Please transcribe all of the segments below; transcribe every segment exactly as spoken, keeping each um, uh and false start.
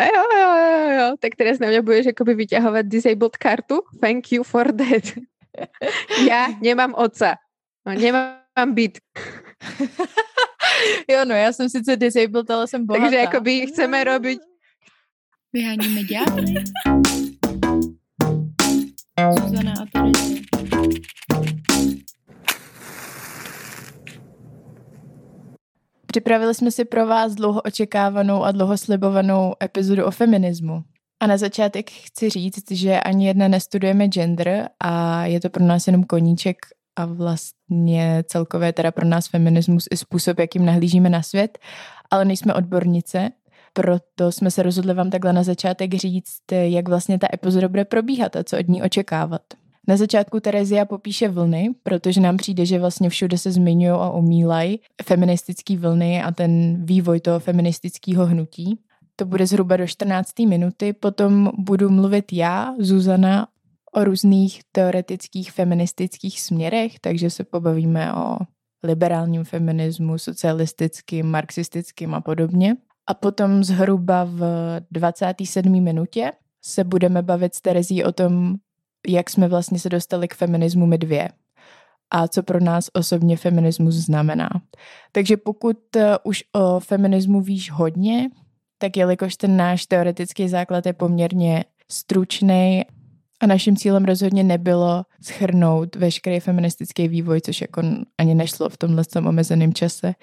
jo, jo, jo, jo, tak teraz na mňa budeš akoby vyťahovať disabled kartu. Thank you for that. Ja nemám otca. No, nemám byt. Jo, no, ja som sice disabled, ale som bohatá. Takže akoby chceme robiť... Vyhánime ďalej. Zuzana a Tereza. Připravili jsme si pro vás dlouho očekávanou a dlouho slibovanou epizodu o feminismu. A na začátek chci říct, že ani jedna nestudujeme gender a je to pro nás jenom koníček a vlastně celkově teda pro nás feminismus i způsob, jakým nahlížíme na svět, ale nejsme odbornice, proto jsme se rozhodli vám takhle na začátek říct, jak vlastně ta epizoda bude probíhat a co od ní očekávat. Na začátku Terezia popíše vlny, protože nám přijde, že vlastně všude se zmiňují a omílají feministické vlny a ten vývoj toho feministického hnutí. To bude zhruba do čtrnácté minuty, potom budu mluvit já, Zuzana, o různých teoretických feministických směrech, takže se pobavíme o liberálním feminismu, socialistickým, marxistickým a podobně. A potom zhruba v dvacáté sedmé minutě se budeme bavit s Terezí o tom, jak jsme vlastně se dostali k feminismu my dvě a co pro nás osobně feminismus znamená. Takže pokud už o feminismu víš hodně, tak jelikož ten náš teoretický základ je poměrně stručný a naším cílem rozhodně nebylo shrnout veškerý feministický vývoj, což jako ani nešlo v tomhle omezeném čase,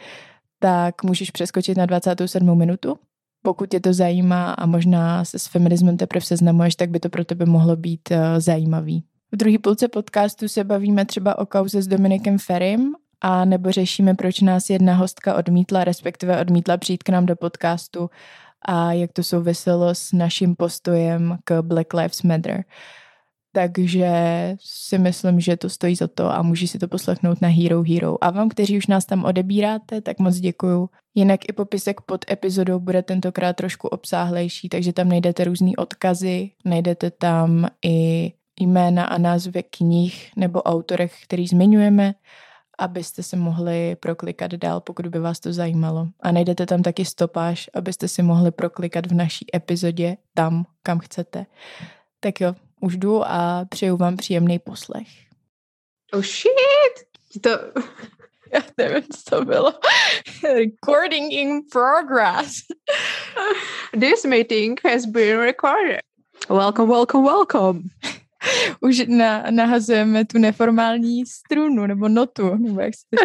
tak můžeš přeskočit na dvacátou sedmou minutu. Pokud tě to zajímá a možná se s feminismem teprve seznamuješ, tak by to pro tebe mohlo být zajímavý. V druhé půlce podcastu se bavíme třeba o kauze s Dominikem Ferrym a nebo řešíme, proč nás jedna hostka odmítla, respektive odmítla přijít k nám do podcastu a jak to souviselo s naším postojem k Black Lives Matter. Takže si myslím, že to stojí za to a můžeš si to poslechnout na Hero Hero. A vám, kteří už nás tam odebíráte, tak moc děkuju. Jinak i popisek pod epizodou bude tentokrát trošku obsáhlejší, takže tam najdete různý odkazy, najdete tam i jména a názvy knih nebo autorech, který zmiňujeme, abyste se mohli proklikat dál, pokud by vás to zajímalo. A najdete tam taky stopáž, abyste si mohli proklikat v naší epizodě tam, kam chcete. Tak jo. Už jdu a přeju vám příjemný poslech. Oh shit! To... Já nevím, co to bylo. Recording in progress. This meeting has been recorded. Welcome, welcome, welcome. Už na, nahazujeme tu neformální strunu, nebo notu. Nebo jak se...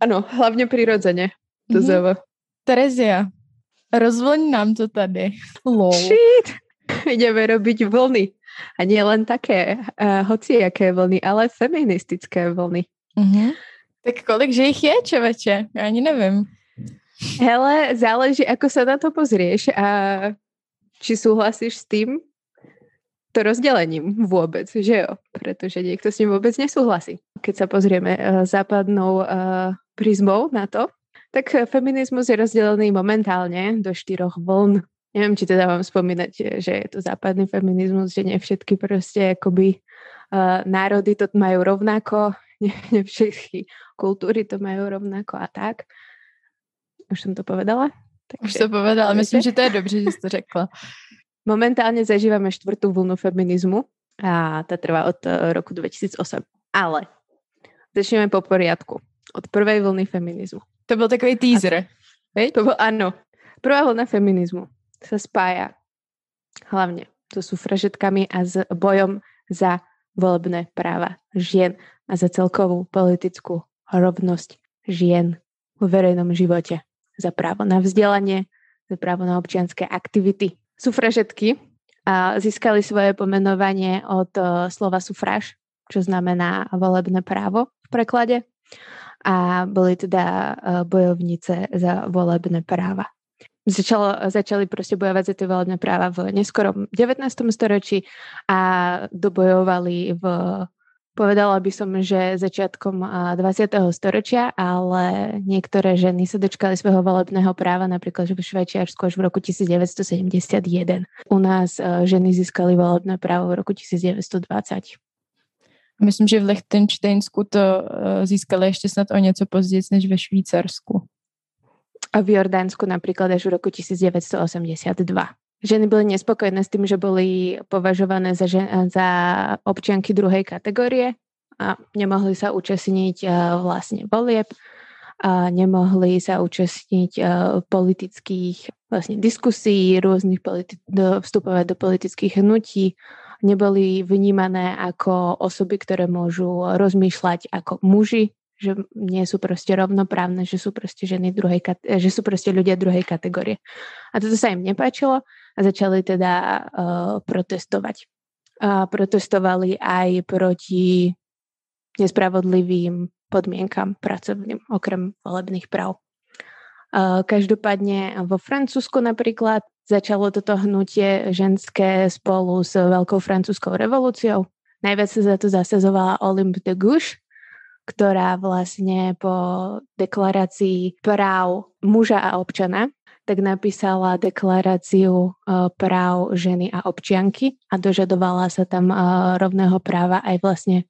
Ano, hlavně přirozeně. To mm-hmm. Zava. Terezia, rozvolň nám to tady. Lol. Shit! Ideme robiť vlny. A nie len také, uh, hocijaké vlny, ale feministické vlny. Uh-huh. Tak kolik, že ich je, čoveče? Ja ani neviem. Hele, záleží, ako sa na to pozrieš a či súhlasíš s tým to rozdelením vôbec, že jo? Pretože niekto s ním vôbec nesúhlasí. Keď sa pozrieme uh, západnou uh, prizmou na to, tak feminizmus je rozdelený momentálne do štyroch vln. Neviem, či teda vám spomínať, že je to západný feminizmus, že ne všetky proste akoby uh, národy to majú rovnako, ne, ne všetky kultúry to majú rovnako a tak. Už som to povedala? Tak Už to povedala, myslím, že to je dobře, že si to řekla. Momentálne zažívame štvrtú vlnu feminizmu a tá trvá od roku dva tisíce osm. Ale začneme po poriadku. Od prvej vlny feminizmu. To bol takový teaser. A, to bol, áno. Prvá vlna feminizmu sa spája hlavne so sufražetkami a s bojom za volebné práva žien a za celkovú politickú rovnosť žien vo verejnom živote. Za právo na vzdelanie, za právo na občianske aktivity. Sufražetky získali svoje pomenovanie od slova sufráž, čo znamená volebné právo v preklade. A boli teda bojovnice za volebné práva. Začalo, začali proste bojovať za tie volebné práva v neskorom devätnástom storočí a dobojovali v, povedala by som, že začiatkom dvadsiateho storočia, ale niektoré ženy sa dočkali svojho volebného práva, napríklad v Švajčiarsku až v roku devätnásť sedemdesiatjeden. U nás ženy získali volebné právo v roku devätnásť dvadsať. Myslím, že v Lichtenštejnsku to získali ešte snad o něco později než ve Švýcarsku. a v Jordánsku napríklad až v roku devätnásť osemdesiatdva. Ženy boli nespokojné s tým, že boli považované za, žen- za občianky druhej kategórie a nemohli sa účastniť vlastne volieb a nemohli sa účastniť politických vlastne diskusí, rôznych politi- do, vstupovať do politických hnutí. Neboli vnímané ako osoby, ktoré môžu rozmýšľať ako muži, že nie sú proste rovnoprávne, že sú proste ženy druhej, že sú proste ľudia druhej kategórie. A toto sa im nepáčilo a začali teda uh, protestovať. Uh, protestovali aj proti nespravodlivým podmienkam pracovným, okrem volebných práv. Uh, každopádne vo Francúzsku napríklad začalo toto hnutie ženské spolu s Veľkou francúzskou revolúciou. Najviac sa za to zasazovala Olympe de Gouges, ktorá vlastne po deklarácii práv muža a občana tak napísala deklaráciu práv ženy a občianky a dožadovala sa tam rovného práva aj vlastne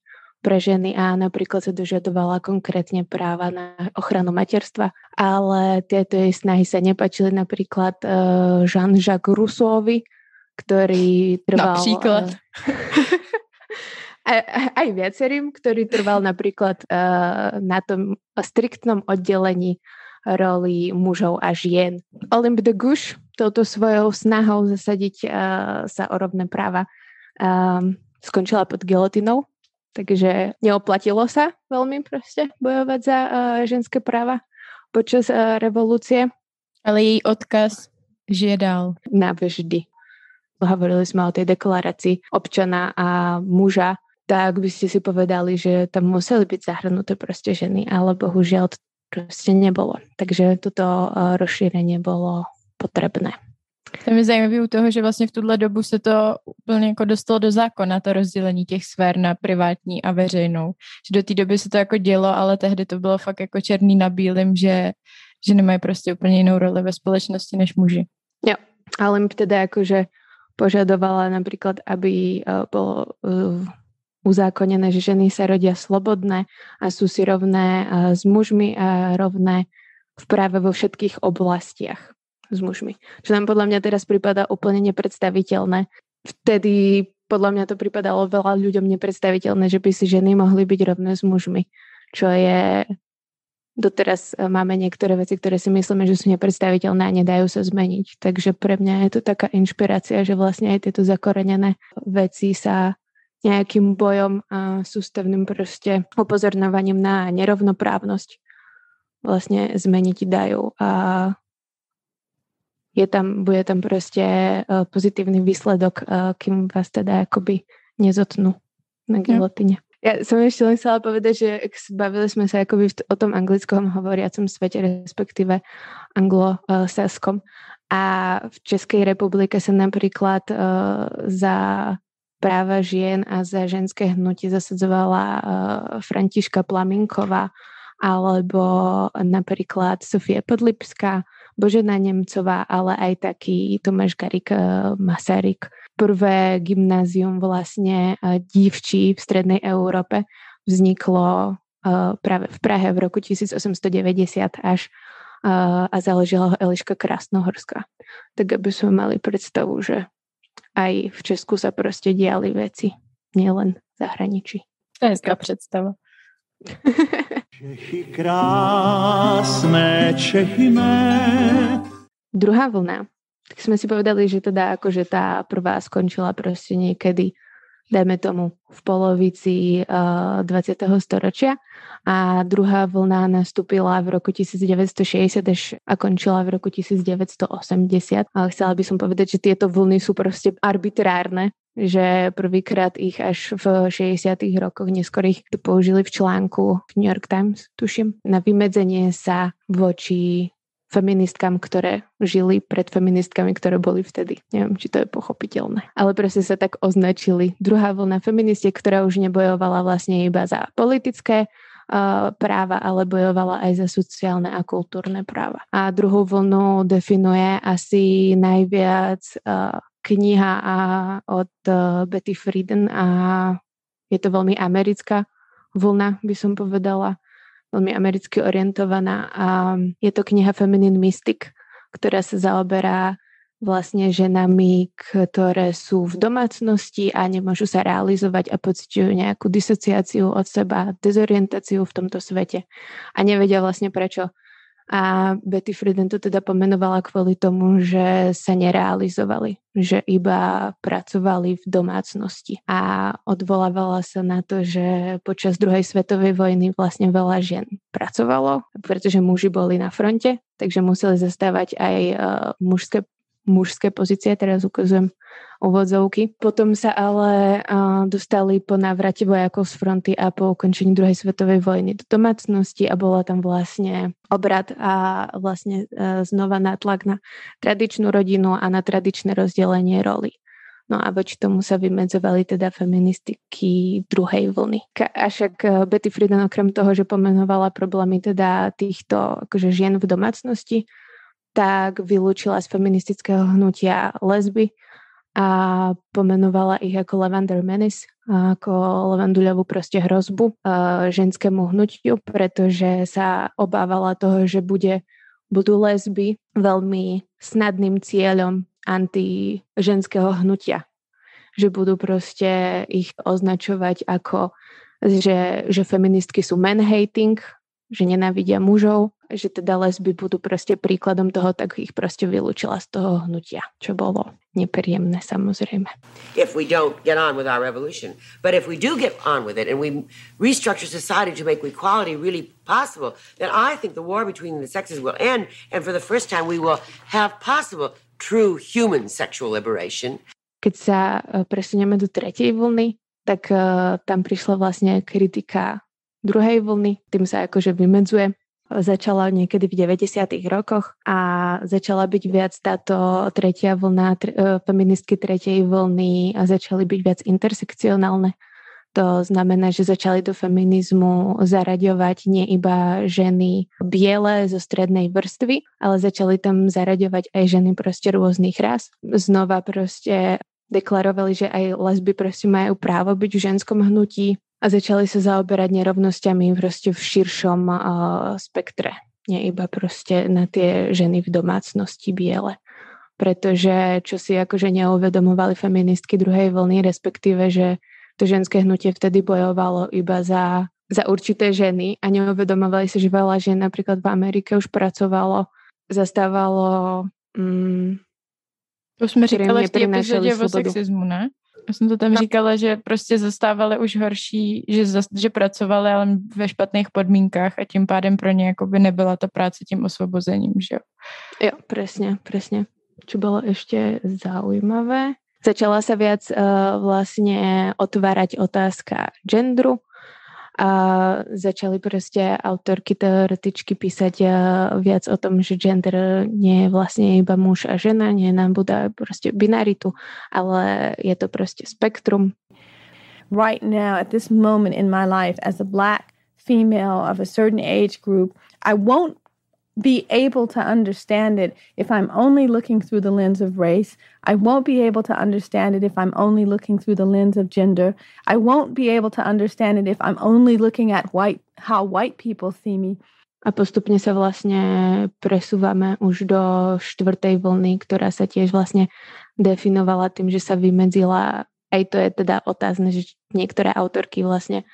pre ženy a napríklad sa dožadovala konkrétne práva na ochranu materstva. Ale tieto jej snahy sa nepáčili napríklad Jean-Jacques Rousseauovi, ktorý trval... Napríklad. Aj, aj viacerým, ktorý trval napríklad na tom striktnom oddelení roli mužov a žien. Olympe de Gouges touto svojou snahou zasadiť sa o rovné práva skončila pod gilotinou. Takže neoplatilo sa veľmi proste bojovať za uh, ženské práva počas uh, revolúcie. Ale jej odkaz žije dál. Navždy. Hovorili sme o tej deklarácii občana a muža, tak by ste si povedali, že tam museli byť zahrnuté proste ženy, ale bohužiaľ to proste nebolo. Takže toto uh, rozšírenie bolo potrebné. Tam je zajímavý u toho, že vlastně v tuhle dobu se to úplně jako dostalo do zákona, to rozdělení těch sfér na privátní a veřejnou. Že do té doby se to jako dělo, ale tehdy to bylo fakt jako černý na bílým, že, že nemají prostě úplně jinou roli ve společnosti než muži. Jo, ale mi teda jakože požadovala například, aby bylo uzákoněné, že ženy se rodí slobodné a jsou si rovné s mužmi a rovné v právě vo všetkých oblastiach s mužmi. Čo nám podľa mňa teraz pripadá úplne nepredstaviteľné. Vtedy podľa mňa to pripadalo veľa ľuďom nepredstaviteľné, že by si ženy mohli byť rovné s mužmi. Čo je... Doteraz máme niektoré veci, ktoré si myslíme, že sú nepredstaviteľné a nedajú sa zmeniť. Takže pre mňa je to taká inšpirácia, že vlastne aj tieto zakorenené veci sa nejakým bojom a sústavným proste upozorňovaním na nerovnoprávnosť vlastne zmeniť dajú. A je tam, bude tam prostě uh, pozitívny výsledok, uh, kým vás teda jakoby nezotnu na gilotině. Já jsem ještě len chcela povedať, že bavili jsme se jakoby t- o tom anglickom hovoriacom světě, respektive anglosaskom. A v České republice se například uh, za práva žien a za ženské hnutí zasadzovala uh, Františka Plamínková alebo například Sofie Podlipská, Božena Němcová, ale aj taký Tomáš Garik Masaryk. Prvé gymnázium vlastně dívčí v střední Evropě vzniklo právě v Prahe v roku tisíc osm set devadesát až a založila ho Eliška Krasnohorská. Tak aby jsme mali představu, že aj v Česku se prostě dělali věci, nielen v zahraničí. To je hezká představa. Čechy krásné, Čechy mé. Druhá vlna. Tak jsme si povedali, že teda jakože ta prvá skončila prostě někdy, dejme tomu v polovici uh, dvacátého století a druhá vlna nastupila v roku tisíc devět set šedesát až a končila v roku tisíc devět set osmdesát. Ale chcela bych som povedať, že tyto vlny jsou prostě arbitrárne, že prvýkrát ich až v šedesátých rokoch neskorých použili v článku v New York Times, tuším, na vymedzenie sa voči feministkám, ktoré žili pred feministkami, ktoré boli vtedy. Neviem, či to je pochopiteľné. Ale proste sa tak označili. Druhá vlna feministiek, ktorá už nebojovala vlastne iba za politické uh, práva, ale bojovala aj za sociálne a kultúrne práva. A druhou vlnu definuje asi najviac uh, kniha a od uh, Betty Friedan a je to veľmi americká vlna, by som povedala, veľmi americky orientovaná a je to kniha Feminine Mystique, ktorá sa zaoberá vlastne ženami, ktoré sú v domácnosti a nemôžu sa realizovať a pociťujú nejakú disociáciu od seba, dezorientáciu v tomto svete a nevedia vlastne prečo. A Betty Friedan to teda pomenovala kvôli tomu, že sa nerealizovali, že iba pracovali v domácnosti. A odvolávala sa na to, že počas druhej svetovej vojny vlastne veľa žien pracovalo, pretože muži boli na fronte, takže museli zastávať aj mužské mužské pozície, teraz ukazujem úvodzovky. Potom sa ale uh, dostali po návrate vojakov z fronty a po ukončení druhej svetovej vojny do domácnosti a bola tam vlastne obrat a vlastne uh, znova nátlak na tradičnú rodinu a na tradičné rozdelenie roli. No a voči tomu sa vymedzovali teda feministiky druhej vlny. A však Betty Friedan okrem toho, že pomenovala problémy teda týchto akože žien v domácnosti, tak vylúčila z feministického hnutia lesby a pomenovala ich ako Lavender Menace, ako levanduľovú proste hrozbu ženskému hnutiu, pretože sa obávala toho, že bude, budú lesby veľmi snadným cieľom antiženského hnutia. Že budú proste ich označovať ako, že, že feministky sú man-hating, že nenávidia mužov, že teda lesby budú proste príkladom toho, tak ich proste vylúčila z toho hnutia, čo bolo nepríjemné samozrejme. If we don't get on with our revolution, but if we do get on with it and we restructure society to make equality really possible, then I think the war between the sexes will end and for the first time we will have possible true human sexual liberation. Keď sa presunieme do tretej vlny, tak uh, tam prišla vlastne kritika druhej vlny, tým sa akože vymedzuje. Začala niekedy v deväťdesiatych rokoch a začala byť viac táto tretia vlna, feministky tretej vlny a začali byť viac intersekcionálne. To znamená, že začali do feminizmu zaraďovať nie iba ženy biele zo strednej vrstvy, ale začali tam zaraďovať aj ženy proste rôznych rás. Znova proste deklarovali, že aj lesby proste majú právo byť v ženskom hnutí, a začali sa zaoberať nerovnosťami proste v širšom uh, spektre. Nie iba proste na tie ženy v domácnosti biele. Pretože čo si akože neuvedomovali feministky druhej vlny, respektíve, že to ženské hnutie vtedy bojovalo iba za, za určité ženy a neuvedomovali sa, že veľa žien napríklad v Amerike už pracovalo, zastávalo... Mm, to sme říkali v tej epizode o sexizmu, ne? Já jsem to tam říkala, že prostě zastávali už horší, že, zas, že pracovali, ale ve špatných podmínkách a tím pádem pro ně jakoby nebyla ta práce tím osvobozením, že jo? Jo, presne, presne. Čo bylo ještě zaujímavé? Začala sa viac uh, vlastne otvárať otázka genderu a začali prostě autorky, teoretičky písať uh, viac o tom, že gender nie je vlastne iba muž a žena, nie nám bude prostě binaritu, ale je to prostě spektrum. Right now, at this moment in my life, as a black female of a certain age group, I won't be able to understand it if I'm only looking through the lens of race. I won't be able to understand it if I'm only looking through the lens of gender. I won't be able to understand it if I'm only looking at white, how white people see me. A postupne sa vlastne presúvame už do štvrtej vlny, ktorá sa tiež vlastne definovala tým, že sa vymedzila, aj to je teda otázne, že niektoré autorky vlastne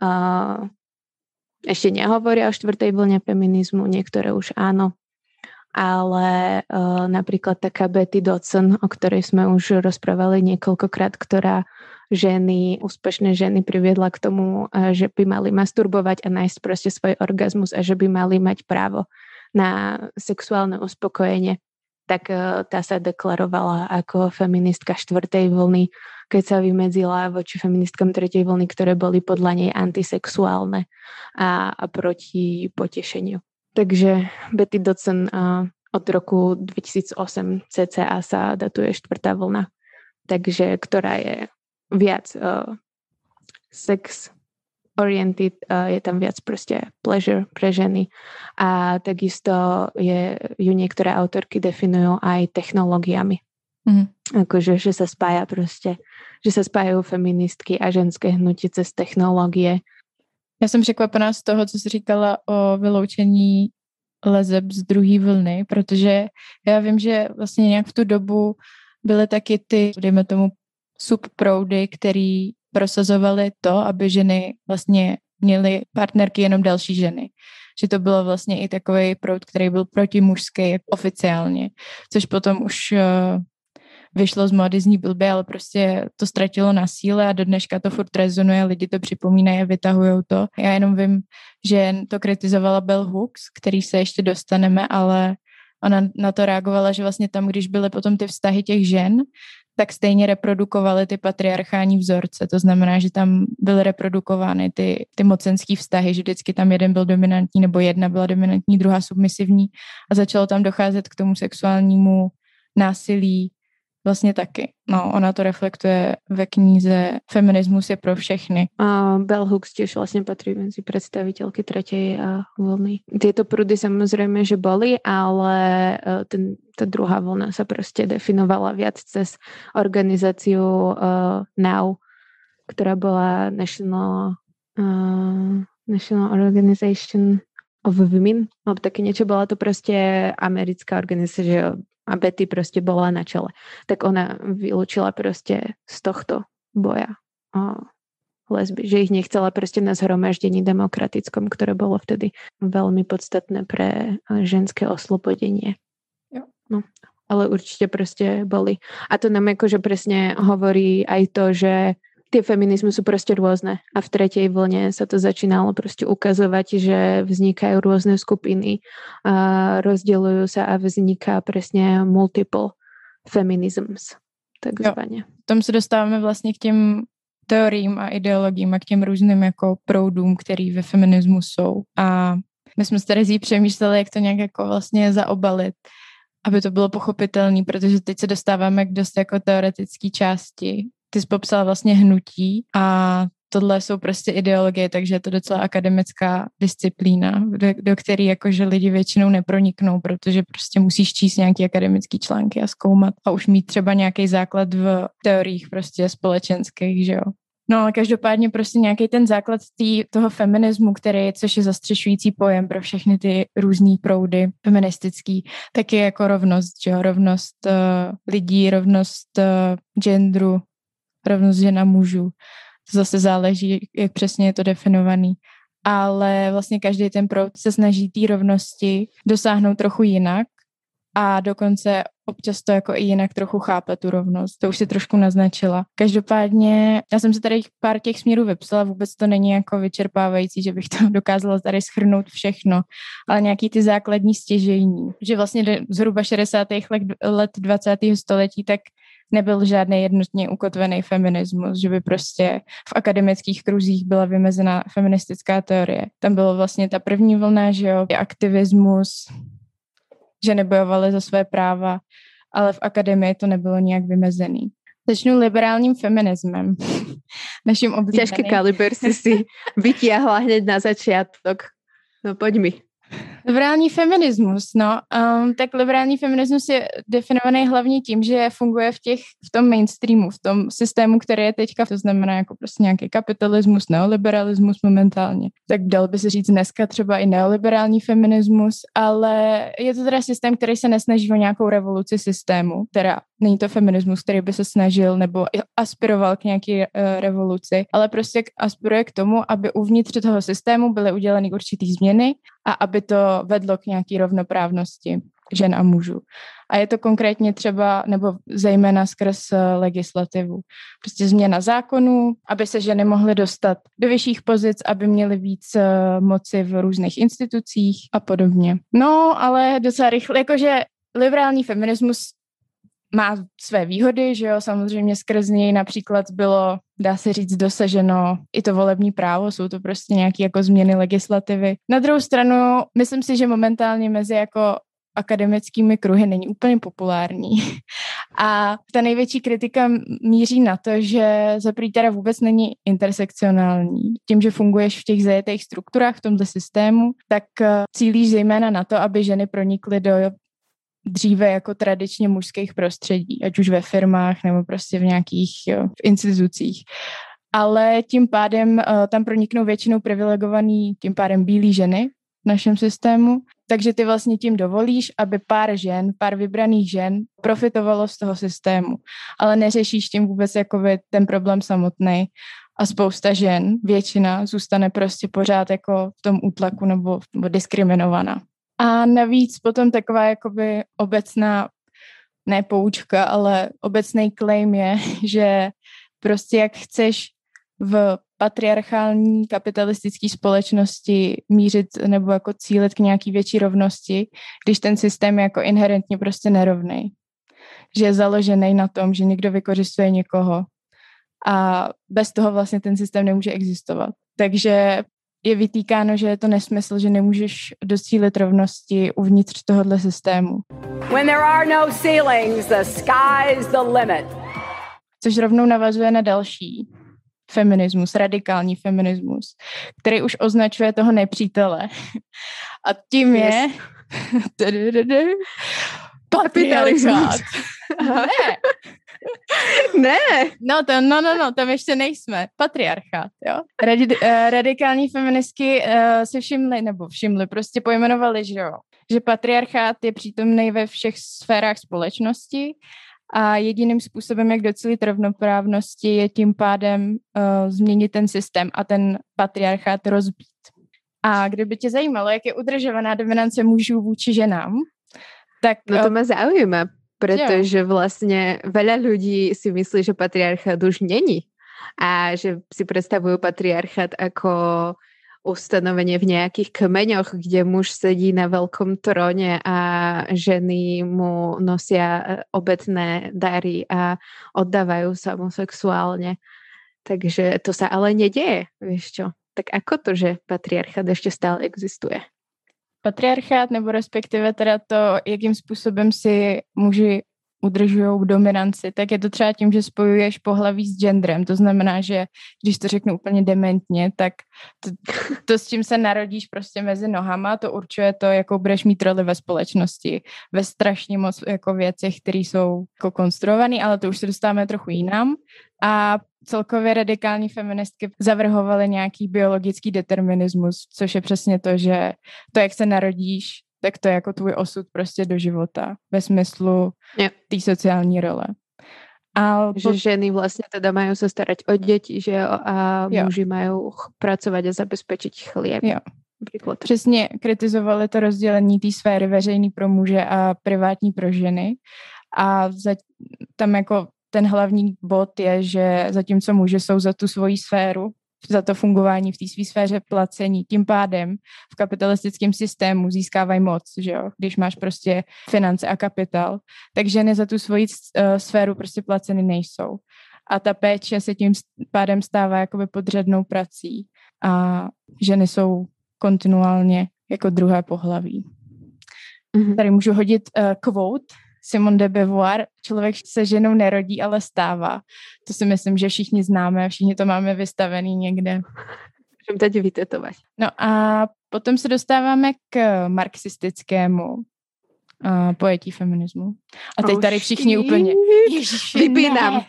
uh, ešte nehovoria o štvrtej vlne feminizmu, niektoré už áno, ale uh, napríklad taká Betty Dodson, o ktorej sme už rozprávali niekoľkokrát, ktorá ženy, úspešné ženy priviedla k tomu, uh, že by mali masturbovať a nájsť proste svoj orgazmus a že by mali mať právo na sexuálne uspokojenie, tak uh, tá sa deklarovala ako feministka štvrtej vlny, keď sa vymedzila voči feministkám tretej vlny, ktoré boli podľa nej antisexuálne a, a proti potešeniu. Takže Betty Dodson od roku dvetisícosem cca sa datuje štvrtá vlna, takže ktorá je viac uh, sex oriented, uh, je tam viac proste pleasure pre ženy a takisto je, ju niektoré autorky definujú aj technológiami. Mm-hmm. Akože, že sa spája proste, že sa spájajú feministky a ženské hnutie cez technológie. Já jsem překvapená z toho, co jsi říkala o vyloučení lezeb z druhé vlny, protože já vím, že vlastně nějak v tu dobu byly taky ty, dejme tomu, subproudy, který prosazovaly to, aby ženy vlastně měly partnerky jenom další ženy. Že to bylo vlastně i takový proud, který byl protimužský oficiálně, což potom už vyšlo z mody, zní blbě, ale prostě to ztratilo na síle a do dneška to furt rezonuje, lidi to připomínají a vytahujou to. Já jenom vím, že to kritizovala Bell Hooks, který se ještě dostaneme, ale ona na to reagovala, že vlastně tam, když byly potom ty vztahy těch žen, tak stejně reprodukovaly ty patriarchální vzorce. To znamená, že tam byly reprodukovány ty, ty mocenský vztahy, že vždycky tam jeden byl dominantní nebo jedna byla dominantní, druhá submisivní a začalo tam docházet k tomu sexuálnímu násilí vlastně taky. No, ona to reflektuje ve knize Feminismus je pro všechny. A Bell Hooks tiež vlastně patrí mezi predstaviteľky tretej vlny. Tieto prúdy samozrejme, že boli, ale ten, ta druhá vlna sa prostě definovala viac cez organizáciu uh, N O W, ktorá bola National, uh, National Organization of Women. Alebo také niečo, bola to prostě americká organizácia, a Betty prostě byla na čele. Tak ona vylučila prostě z tohto boja o lesby, že ich nechcela prostě na zhromaždení demokratickom, které bylo vtedy velmi podstatné pre ženské oslobodenie. Jo. No, ale určitě prostě boli. A to nám jakože presne hovorí aj to, že tie feminizmy sú prostě rôzne a v tretej vlne sa to začínalo prostě ukazovať, že vznikajú rôzne skupiny a rozdeľujú sa a vzniká presne multiple feminisms, takzvané. V tom se dostáváme vlastne k těm teoriím a ideologiím a k těm různým jako proudům, který ve feminismu jsou. A my jsme se tady přemýšleli, jak to nějak jako vlastně zaobalit, aby to bylo pochopitelné, protože teď se dostáváme k dost jako teoretické části. Ty jsi popsala vlastně hnutí a tohle jsou prostě ideologie, takže je to docela akademická disciplína, do, do které jakože lidi většinou neproniknou, protože prostě musíš číst nějaké akademické články a zkoumat a už mít třeba nějaký základ v teoriích prostě společenských, že jo. No ale každopádně prostě nějaký ten základ tý, toho feminismu, který, což je zastřešující pojem pro všechny ty různé proudy feministický, tak je jako rovnost, že jo, rovnost uh, lidí, rovnost uh, genderu, rovnost žena mužů. To zase záleží, jak přesně je to definovaný. Ale vlastně každý ten proud se snaží té rovnosti dosáhnout trochu jinak a dokonce občas to jako i jinak trochu chápe tu rovnost. To už si trošku naznačila. Každopádně já jsem se tady pár těch směrů vypsala, vůbec to není jako vyčerpávající, že bych to dokázala tady shrnout všechno, ale nějaký ty základní stěžejní. Že vlastně zhruba šedesátých let dvacátého století tak nebyl žádný jednotně ukotvený feminismus, že by prostě v akademických kruzích byla vymezená feministická teorie. Tam byla vlastně ta první vlna, že jo, aktivismus, že nebojovali za své práva, ale v akademii to nebylo nijak vymezený. Začnu liberálním feminismem. Naším oblíbeným. Těžký kaliber si si vytiahla hned na začiatok. No pojď mi. Liberální feminismus, no, um, tak liberální feminismus je definovaný hlavně tím, že funguje v těch, v tom mainstreamu, v tom systému, který je teďka, to znamená jako prostě nějaký kapitalismus, neoliberalismus momentálně. Tak dal by se říct dneska třeba i neoliberální feminismus, ale je to teda systém, který se nesnaží o nějakou revoluci systému, teda není to feminismus, který by se snažil nebo aspiroval k nějaké uh, revoluci, ale prostě aspiruje k tomu, aby uvnitř toho systému byly uděleny určité změny a aby to vedlo k nějaké rovnoprávnosti žen a mužů. A je to konkrétně třeba, nebo zejména skrz legislativu. Prostě změna zákonů, aby se ženy mohly dostat do vyšších pozic, aby měly víc moci v různých institucích a podobně. No, ale docela rychle, jakože liberální feminismus má své výhody, že jo, samozřejmě skrz něj například bylo, dá se říct, dosaženo i to volební právo, jsou to prostě nějaké jako změny legislativy. Na druhou stranu, myslím si, že momentálně mezi jako akademickými kruhy není úplně populární. A ta největší kritika míří na to, že zaprý teda vůbec není intersekcionální. Tím, že funguješ v těch zajetých strukturách v tomto systému, tak cílíš zejména na to, aby ženy pronikly do dříve jako tradičně mužských prostředí, ať už ve firmách nebo prostě v nějakých jo, v institucích. ale tím pádem uh, tam proniknou většinou privilegovaný, tím pádem bílý ženy v našem systému. Takže ty vlastně tím dovolíš, aby pár žen, pár vybraných žen profitovalo z toho systému. Ale neřešíš tím vůbec jakoby ten problém samotný. A spousta žen, většina, zůstane prostě pořád jako v tom útlaku nebo, nebo diskriminovaná. A navíc potom taková jakoby obecná, ne poučka, ale obecný claim je, že prostě jak chceš v patriarchální kapitalistické společnosti mířit nebo jako cílit k nějaký větší rovnosti, když ten systém je jako inherentně prostě nerovnej. Že je založený na tom, že někdo vykořistuje někoho a bez toho vlastně ten systém nemůže existovat. Takže je vytýkáno, že je to nesmysl, že nemůžeš docílit rovnosti uvnitř tohohle systému. When there are no ceilings, the sky's the limit. Což rovnou navazuje na další feminismus, radikální feminismus, který už označuje toho nepřítele. A tím je kapitalismus. Ne. Ne. No, to, no, no, no, tam ještě nejsme. Patriarchát, jo. Radi, eh, radikální feministky eh, se všimly, nebo všimly, prostě pojmenovali, že jo, že patriarchát je přítomný ve všech sférách společnosti a jediným způsobem, jak docílit rovnoprávnosti, je tím pádem uh, změnit ten systém a ten patriarchát rozbít. A kdyby tě zajímalo, jak je udržovaná dominance mužů vůči ženám, tak... No to mě zaujíma, protože vlastně veľa ľudí si myslí, že patriarchát už není a že si predstavujú patriarchát jako ustanovenie v nejakých kmeňoch, kde muž sedí na veľkom tróne a ženy mu nosia obetné dary a oddávajú sa mu sexuálne. Takže to sa ale nedieje, vieš čo? Tak ako to, že patriarchát ešte stále existuje? Patriarchát, nebo respektive teda to, jakým způsobem si muži udržujou dominanci, tak je to třeba tím, že spojuješ pohlaví s genderem. To znamená, že když to řeknu úplně dementně, tak to, to s čím se narodíš prostě mezi nohama, to určuje to, jakou budeš mít roli ve společnosti, ve strašně moc jako věcech, které jsou jako konstruované, ale to už se dostáváme trochu jinam. A celkově radikální feministky zavrhovaly nějaký biologický determinismus, což je přesně to, že to, jak se narodíš, tak to je jako tvůj osud prostě do života ve smyslu té sociální role. A že po... ženy vlastně teda mají se starat o děti, že jo, a jo. Muži mají pracovat a zabezpečit chlieb. Jo. Příklad. Přesně kritizovali to rozdělení té sféry veřejný pro muže a privátní pro ženy. A za... tam jako ten hlavní bod je, že zatímco muže jsou za tu svoji sféru, za to fungování v té své sféře placení. Tím pádem v kapitalistickém systému získávají moc, že jo? Když máš prostě finance a kapitál, tak ženy za tu svoji sféru prostě placeny nejsou. A ta péče se tím pádem stává jakoby podřadnou prací a ženy jsou kontinuálně jako druhé pohlaví. Mm-hmm. Tady můžu hodit quote uh, Simone de Beauvoir, člověk se ženou nerodí, ale stává. To si myslím, že všichni známe, všichni to máme vystavený někde. Můžeme tady vytetovat. No a potom se dostáváme k marxistickému uh, pojetí feminismu. A teď tady všichni úplně... Vypínám. Ne.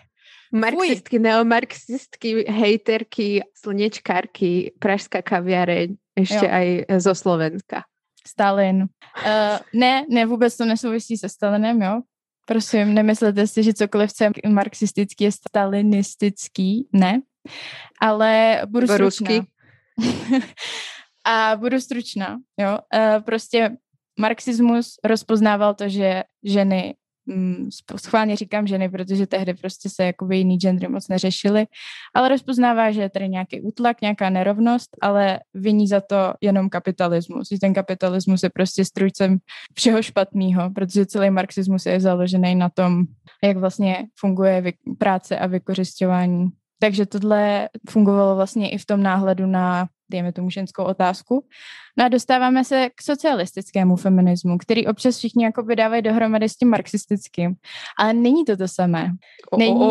Marxistky, neomarxistky, hejterky, slnečkárky, pražská kaviareň, ještě i zo Slovenska. Stalin. Uh, ne, ne, vůbec to nesouvisí se Stalinem, jo? Prosím, nemyslete si, že cokoliv co je marxistický je stalinistický, ne? Ale budu stručná. A budu stručná, jo? Uh, prostě marxismus rozpoznával to, že ženy, hm, schválně říkám ženy, protože tehdy prostě se jakoby jiný gendry moc neřešily, ale rozpoznává, že je tady nějaký útlak, nějaká nerovnost, ale viní za to jenom kapitalismus. I ten kapitalismus je prostě strůjcem všeho špatného, protože celý marxismus je založený na tom, jak vlastně funguje vy- práce a vykořisťování. Takže tohle fungovalo vlastně i v tom náhledu na, dejme tomu, ženskou otázku. No a dostáváme se k socialistickému feminismu, který občas všichni jakoby dávají dohromady s tím marxistickým. Ale není to to samé. Není.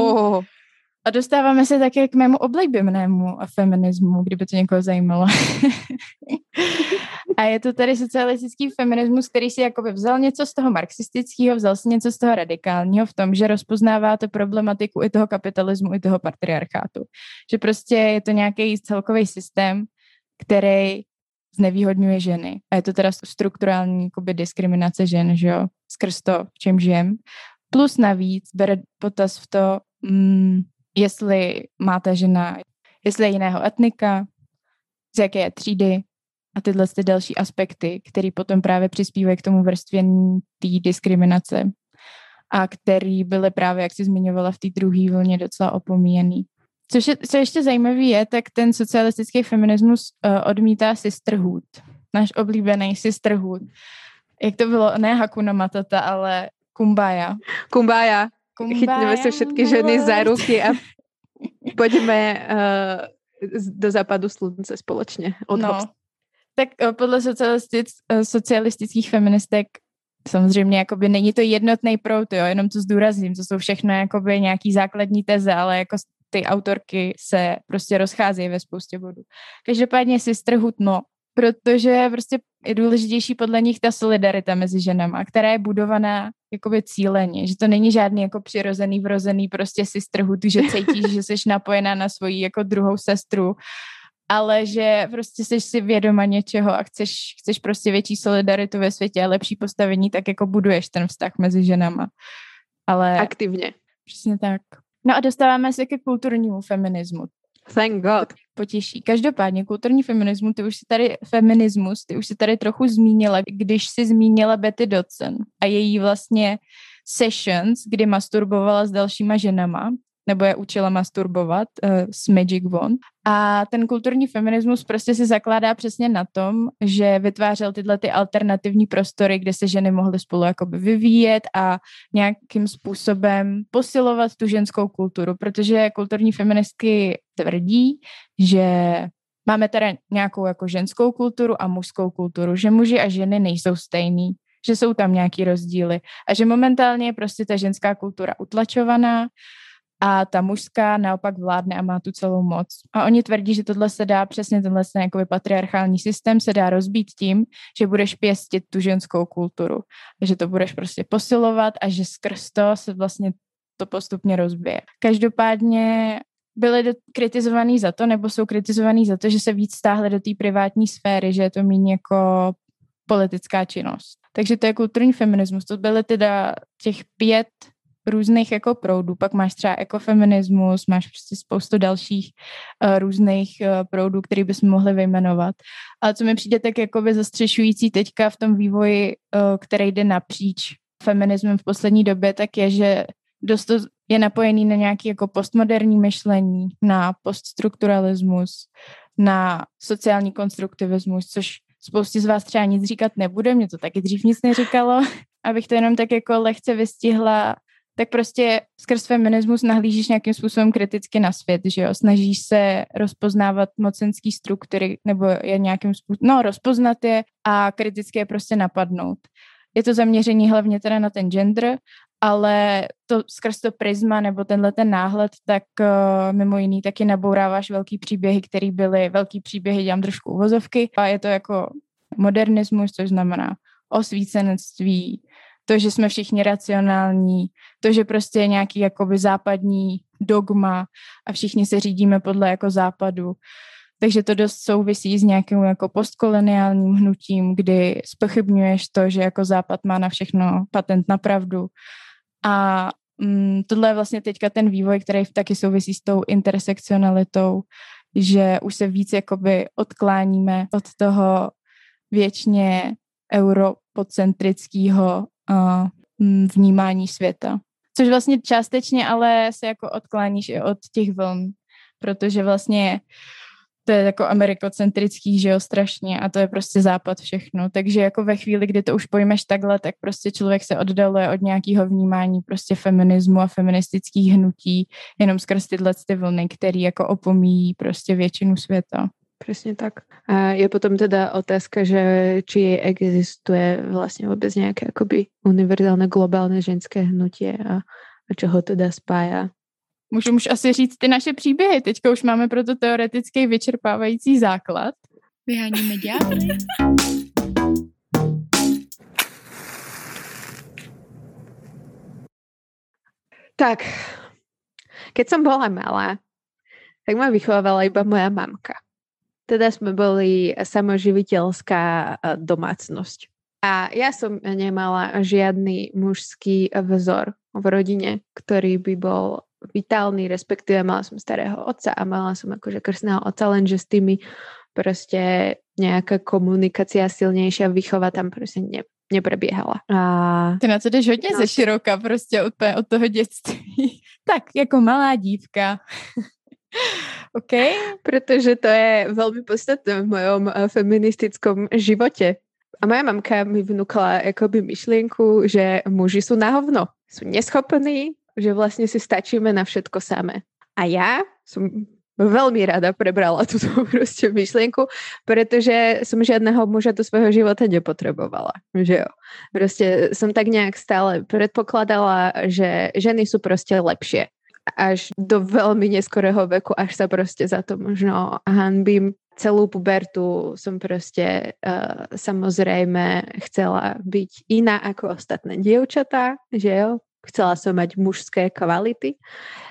A dostáváme se také k mému oblíbenému feminismu, kdyby to někoho zajímalo. A je to tady socialistický feminismus, který si jakoby vzal něco z toho marxistického, vzal si něco z toho radikálního v tom, že rozpoznává tu problematiku i toho kapitalismu, i toho patriarchátu. Že prostě je to nějaký celkový systém, který znevýhodňuje ženy. A je to teda strukturální jakoby diskriminace žen, že jo, skrz to, v čem žijem. Plus navíc bere potaz v to, mm, jestli má ta žena, jestli je jiného etnika, z jaké je třídy a tyhle ty další aspekty, které potom právě přispívají k tomu vrstvení té diskriminace a které byly právě, jak jsi zmiňovala, v té druhé vlně docela opomíjený. Což je, co ještě zajímavé je, tak ten socialistický feminismus uh, odmítá sisterhood. Náš oblíbený sisterhood. Jak to bylo? Ne Hakuna Matata, ale Kumbaya. Kumbaya. Kumbaya. Chytneme se všetky ženy za ruky a pojďme uh, do západu slunce společně. No. Tak uh, podle socialistic, uh, socialistických feministek samozřejmě jakoby není to jednotný proud, jo, jenom to zdůrazním, to jsou všechno jakoby nějaký základní teze, ale jako ty autorky se prostě rozcházejí ve spoustě bodů. Každopádně sisterhood, no, protože prostě je důležitější podle nich ta solidarita mezi ženama, která je budovaná jakoby cíleně, že to není žádný jako přirozený, vrozený prostě sisterhood, že cítíš, že jsi napojená na svoji jako druhou sestru, ale že prostě jsi si vědoma něčeho a chceš, chceš prostě větší solidaritu ve světě a lepší postavení, tak jako buduješ ten vztah mezi ženama. Ale... aktivně. Přesně tak. No a dostáváme se ke kulturnímu feminismu. Thank God. Potěší. Každopádně kulturní feminismus, ty už si tady feminismus, ty už si tady trochu zmínila, když si zmínila Betty Dodson a její vlastně sessions, kdy masturbovala s dalšíma ženama, nebo je učila masturbovat uh, s Magic Wand. A ten kulturní feminismus prostě se zakládá přesně na tom, že vytvářel tyhle ty alternativní prostory, kde se ženy mohly spolu jakoby vyvíjet a nějakým způsobem posilovat tu ženskou kulturu, protože kulturní feministky tvrdí, že máme teda nějakou jako ženskou kulturu a mužskou kulturu, že muži a ženy nejsou stejní, že jsou tam nějaký rozdíly a že momentálně je prostě ta ženská kultura utlačovaná a ta mužská naopak vládne a má tu celou moc. A oni tvrdí, že tohle se dá, přesně tenhle jakoby patriarchální systém se dá rozbít tím, že budeš pěstit tu ženskou kulturu. Že to budeš prostě posilovat a že skrz to se vlastně to postupně rozbije. Každopádně byli kritizovaní za to, nebo jsou kritizovaní za to, že se víc stáhli do té privátní sféry, že je to méně jako politická činnost. Takže to je kulturní feminismus. To byly teda těch pět různých jako proudů, pak máš třeba ekofeminismus, máš prostě spoustu dalších uh, různých uh, proudů, který bychom mohli vyjmenovat. Ale co mi přijde tak jakoby zastřešující teďka v tom vývoji, uh, který jde napříč feminismem v poslední době, tak je, že dost je napojený na nějaké jako postmoderní myšlení, na poststrukturalismus, na sociální konstruktivismus, což spoustě z vás třeba nic říkat nebude, mě to taky dřív nic neříkalo, abych to jenom tak jako lehce vystihla. Tak prostě skrz feminismus nahlížíš nějakým způsobem kriticky na svět, že jo? Snažíš se rozpoznávat mocenský struktury nebo je nějakým způsobem, no rozpoznat je a kriticky je prostě napadnout. Je to zaměření hlavně teda na ten gender, ale to skrz to prisma nebo tenhle ten náhled, tak uh, mimo jiný taky nabouráváš velký příběhy, které byly velký příběhy, dělám trošku uvozovky a je to jako modernismus, což znamená osvícenectví, to, že jsme všichni racionální, to, že prostě je nějaký jakoby západní dogma a všichni se řídíme podle jako západu. Takže to dost souvisí s nějakým jako postkoloniálním hnutím, kdy zpochybňuješ to, že jako západ má na všechno patent na pravdu. A mm, tohle je vlastně teďka ten vývoj, který taky souvisí s tou intersekcionalitou, že už se víc jakoby odkláníme od toho věčně europocentrického vnímání světa. Což vlastně částečně ale se jako odkláníš i od těch vln, protože vlastně to je jako amerikocentrický, že jo, strašně a to je prostě západ všechno. Takže jako ve chvíli, kdy to už pojmeš takhle, tak prostě člověk se oddaluje od nějakého vnímání prostě feminismu a feministických hnutí jenom skrz tyhle ty vlny, které jako opomíjí prostě většinu světa. Přesně tak. A je potom teda otázka, že či existuje vlastně vůbec nějaké jakoby univerzálne globálne ženské hnutí a, a čoho teda spája. Můžu už asi říct ty naše příběhy. Teďka už máme proto teoretický vyčerpávající základ. Vyháníme ďábly. Tak, keď som bola malá, tak ma vychovávala iba moja mamka. Teda sme boli samoživiteľská domácnosť. A ja som nemala žiadny mužský vzor v rodine, ktorý by bol vitálny, respektíve mala som starého otca a mala som akože krstného otca, lenže s tými proste nejaká komunikácia silnejšia, výchova tam proste ne, neprebiehala. A... Ty na to jdeš hodně no, ze široka, prostě od, od toho dětství. Tak, jako malá dívka. OK? Protože to je velmi podstatné v mojom feministickom životě. A moja mamka mi vnukla jakoby myšlienku, že muži sú na hovno, sú neschopní, že vlastne si stačíme na všetko samé. A ja som veľmi rada prebrala túto proste myšlienku, pretože som žiadného muža do svojho života nepotrebovala. Že jo. Proste som tak nejak stále predpokladala, že ženy sú proste lepšie. Až do veľmi neskorého veku, až sa proste za to možno hanbím. Celú pubertu som proste uh, samozrejme chcela byť iná ako ostatné dievčatá, že jo. Chcela som mať mužské kvality.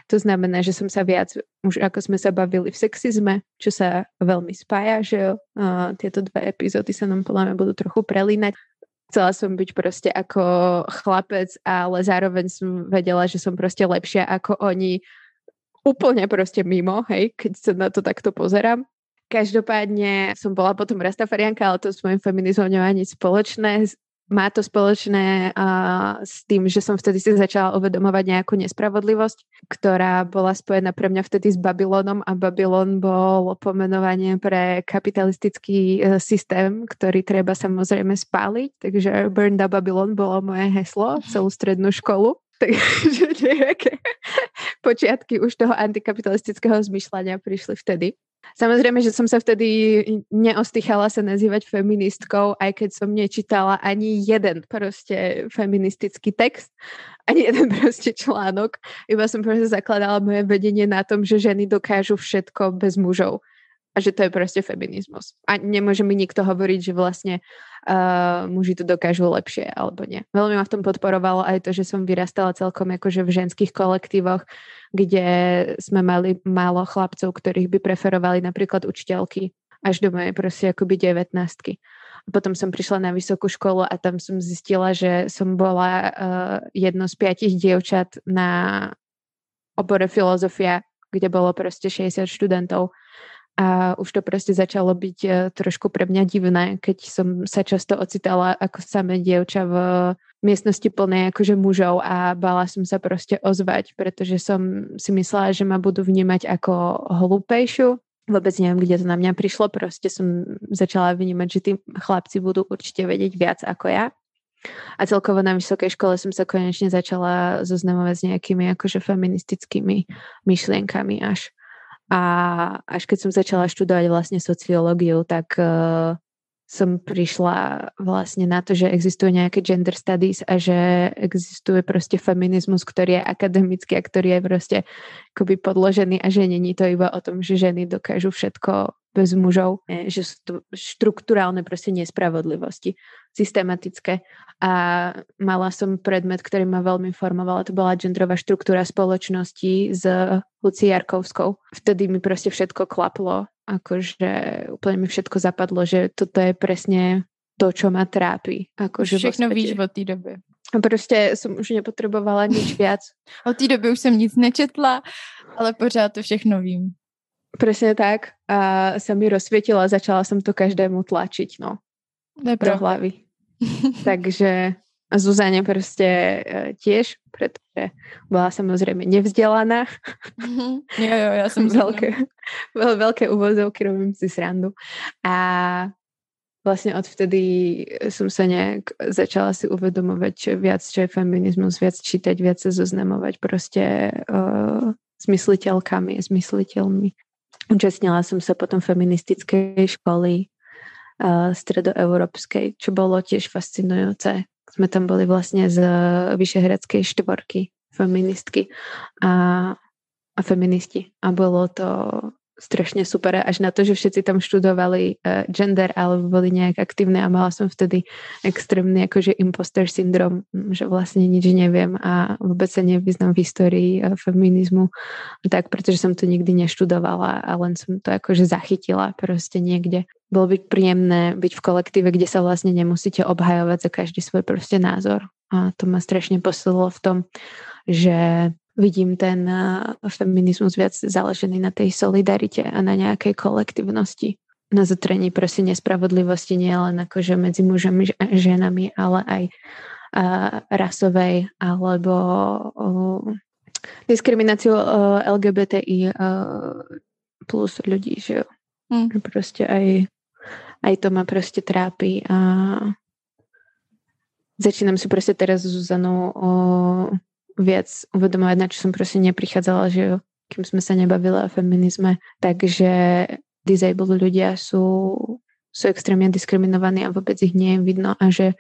To znamená, že som sa viac, už ako sme sa bavili v sexizme, čo sa veľmi spája, že jo, uh, tieto dva epizódy sa nám podľa mňa budú trochu prelínať. Chcela som byť proste ako chlapec, ale zároveň som vedela, že som proste lepšia ako oni úplne proste mimo, hej, keď sa na to takto pozerám. Každopádne som bola potom rastafarianka, ale to s mojím feminizmom nemá nič spoločné. Má to spoločné uh, s tým, že som vtedy si začala uvedomovať nejakú nespravodlivosť, ktorá bola spojená pre mňa vtedy s Babylonom, a Babylon bol pomenovanie pre kapitalistický uh, systém, ktorý treba samozrejme spáliť, takže Burn the Babylon bolo moje heslo celú strednú školu. Takže nejaké počiatky už toho antikapitalistického zmyšľania prišli vtedy. Samozrejme, že som sa vtedy neostýchala sa nazývať feministkou, aj keď som nečítala ani jeden proste feministický text, ani jeden proste článok. Iba som proste zakladala moje vedenie na tom, že ženy dokážu všetko bez mužov. A že to je proste feminizmus. A nemôže mi nikto hovoriť, že vlastne uh, muži to dokážu lepšie, alebo nie. Veľmi ma v tom podporovalo aj to, že som vyrastala celkom akože v ženských kolektívoch, kde sme mali málo chlapcov, ktorých by preferovali napríklad učiteľky, až do mojej proste akoby devätnástky. Potom som prišla na vysokú školu a tam som zistila, že som bola uh, jedno z piatich dievčat na obore filozofia, kde bolo proste šesťdesiat študentov. A už to proste začalo byť trošku pre mňa divné, keď som sa často ocitala ako samé dievča v miestnosti plnej akože mužov a bála som sa proste ozvať, pretože som si myslela, že ma budú vnímať ako hlúpejšiu. Vôbec neviem, kde to na mňa prišlo, proste som začala vnímať, že tí chlapci budú určite vedieť viac ako ja. A celkovo na vysokej škole som sa konečne začala zoznamovať s nejakými akože feministickými myšlienkami až. A až keď som začala študovať vlastne sociológiu, tak uh, som prišla vlastne na to, že existuje nejaké gender studies a že existuje proste feminizmus, ktorý je akademický a ktorý je proste akoby podložený a že není to iba o tom, že ženy dokážu všetko bez mužov, že sú to štruktúrálne proste nespravodlivosti, systematické. A mala som predmet, ktorý ma veľmi formovala, to bola gendrová štruktúra spoločnosti s Lucii Jarkovskou. Vtedy mi proste všetko klaplo, akože úplne mi všetko zapadlo, že toto je presne to, čo ma trápi. Akože všechno víš od té doby. A prostě jsem už nepotrebovala nič viac. Od té doby už jsem nic nečetla, ale pořád to všechno vím. Presne tak. A sa mi rozsvietila, začala som to každému tlačiť, no. Do hlavy. Takže Zuzane proste tiež, pretože bola samozrejme nevzdelaná. Mm-hmm. Jo, jo, ja som veľké, veľké uvozovky, robím si srandu. A vlastne odvtedy som sa nejak začala si uvedomovať viac, čo je feminizmus, viac čítať, viac sa zoznamovať proste uh, s mysliteľkami, s mysliteľmi. Účastnila som sa potom feministickej školy uh, stredoeurópskej, čo bolo tiež fascinujúce. Sme tam boli vlastne z Vyšehradskej štvorky feministky a, a feministi. A bolo to strašne super, až na to, že všetci tam študovali uh, gender alebo boli nejak aktívne a mala som vtedy extrémny akože imposter syndrom, že vlastne nič neviem a vôbec sa nevyznám v histórii uh, feminizmu tak, pretože som to nikdy neštudovala a len som to akože zachytila proste niekde. Bolo by príjemné byť v kolektíve, kde sa vlastne nemusíte obhajovať za každý svoj proste názor a to ma strašne posililo v tom, že vidím ten feminismus viac záležený na tej solidarite a na nejakej kolektivnosti. Na zotrení proste nespravodlivosti nie len akože medzi mužami a ženami, ale aj uh, rasovej alebo uh, diskrimináciu uh, el gé bé té í uh, plus ľudí, že mm. proste aj, aj to ma proste trápi a začínam si proste teraz s Zuzanou uh, viac uvedomovať, na čo som proste neprichádzala, že kým sme sa nebavili o feminizme, takže disabled ľudia sú, sú extrémne diskriminovaní a vôbec ich nie je vidno a že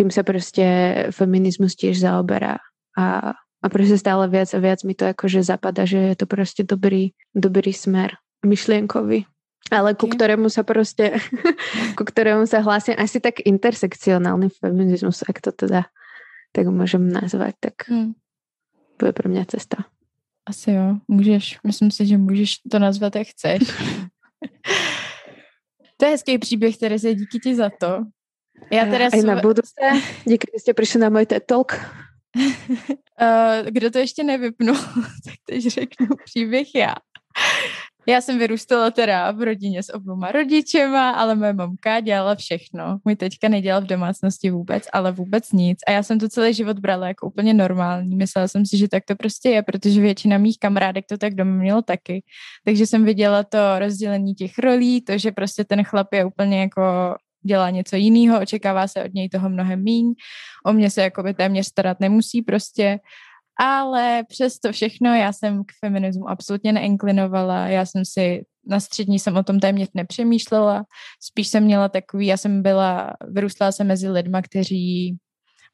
tým sa proste feminizmus tiež zaoberá a, a proste stále viac a viac mi to akože zapadá, že je to proste dobrý, dobrý smer myšlienkový. Ale ku ktorému sa proste ku ktorému sa hlásim asi tak intersekcionálny feminizmus, ak to teda tak můžeme nazvat, tak hmm. bude pro mě cesta. Asi jo, můžeš, myslím si, že můžeš to nazvat, jak chceš. To je hezký příběh, Tereza, díky ti za to. Já teda a i na budouce, díky, že jste přišli na můj TED Talk. Kdo to ještě nevypnul, tak teď řeknu příběh já. Já jsem vyrůstala teda v rodině s oboma rodičema, ale moje mamka dělala všechno. Můj teďka nedělal v domácnosti vůbec, ale vůbec nic. A já jsem to celý život brala jako úplně normální. Myslela jsem si, že tak to prostě je, protože většina mých kamarádek to tak doma mělo taky. Takže jsem viděla to rozdělení těch rolí, to, že prostě ten chlap je úplně jako dělá něco jiného, očekává se od něj toho mnohem míň. O mě se jakoby téměř starat nemusí prostě. Ale přes to všechno já jsem k feminismu absolutně neinklinovala, já jsem si na střední jsem o tom téměř nepřemýšlela, spíš jsem měla takový, já jsem byla, vyrůstala jsem mezi lidma, kteří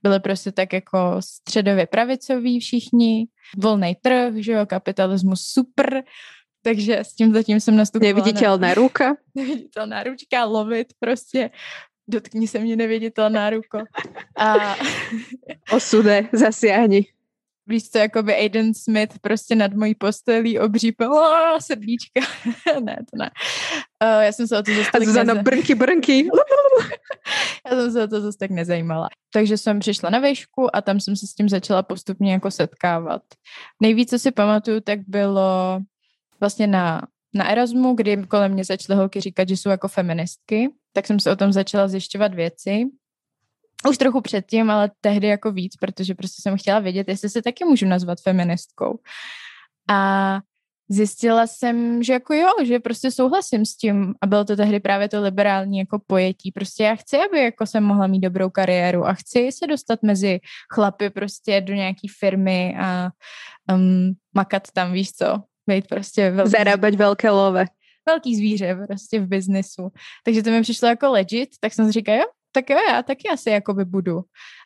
byli prostě tak jako středově pravicoví všichni, volnej trh, že jo, kapitalismus super, takže s tím zatím jsem nastupovala. Neviditelná na... ruka. Neviditelná ručka, lovit prostě. Dotkni se mě neviditelná ruko. A... Osude, zasiahni. Víš co, jakoby Aiden Smith prostě nad mojí postelí obřípal srdíčka. Ne, to ne. Uh, já jsem se o to zase tak Zuzana, neza... brnky, brnky. Já jsem se o to zase tak nezajímala. Takže jsem přišla na výšku a tam jsem se s tím začala postupně jako setkávat. Nejvíc, co si pamatuju, tak bylo vlastně na, na Erasmu, kdy kolem mě začaly holky říkat, že jsou jako feministky. Tak jsem se o tom začala zjišťovat věci. Už trochu předtím, ale tehdy jako víc, protože prostě jsem chtěla vědět, jestli se taky můžu nazvat feministkou. A zjistila jsem, že jako jo, že prostě souhlasím s tím a bylo to tehdy právě to liberální jako pojetí. Prostě já chci, aby jako jsem mohla mít dobrou kariéru a chci se dostat mezi chlapy prostě do nějaký firmy a um, makat tam, víš co, být prostě velký. Zarábať velké love. Velký zvíře prostě v biznesu. Takže to mi přišlo jako legit, tak jsem si říkala, jo, tak jo, já taky asi jakoby budu.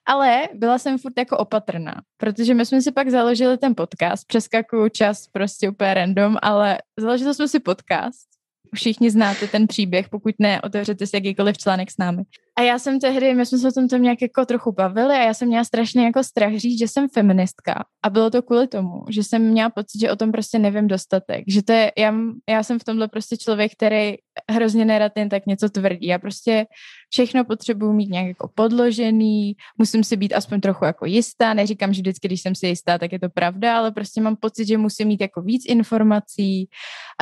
Ale byla jsem furt jako opatrná, protože my jsme si pak založili ten podcast, přeskakuju čas prostě úplně random, ale založili jsme si podcast. Všichni znáte ten příběh, pokud ne, otevřete si jakýkoliv článek s námi. A já jsem tehdy, my jsme se o tom tam nějak jako trochu bavili a já jsem měla strašně jako strach říct, že jsem feministka. A bylo to kvůli tomu, že jsem měla pocit, že o tom prostě nevím dostatek. Že to je, já, já jsem v tomhle prostě člověk, který hrozně nerad jen tak něco tvrdí. Já prostě všechno potřebuju mít nějak jako podložený, musím si být aspoň trochu jako jistá. Neříkám, že vždycky, když jsem si jistá, tak je to pravda, ale prostě mám pocit, že musím mít jako víc informací.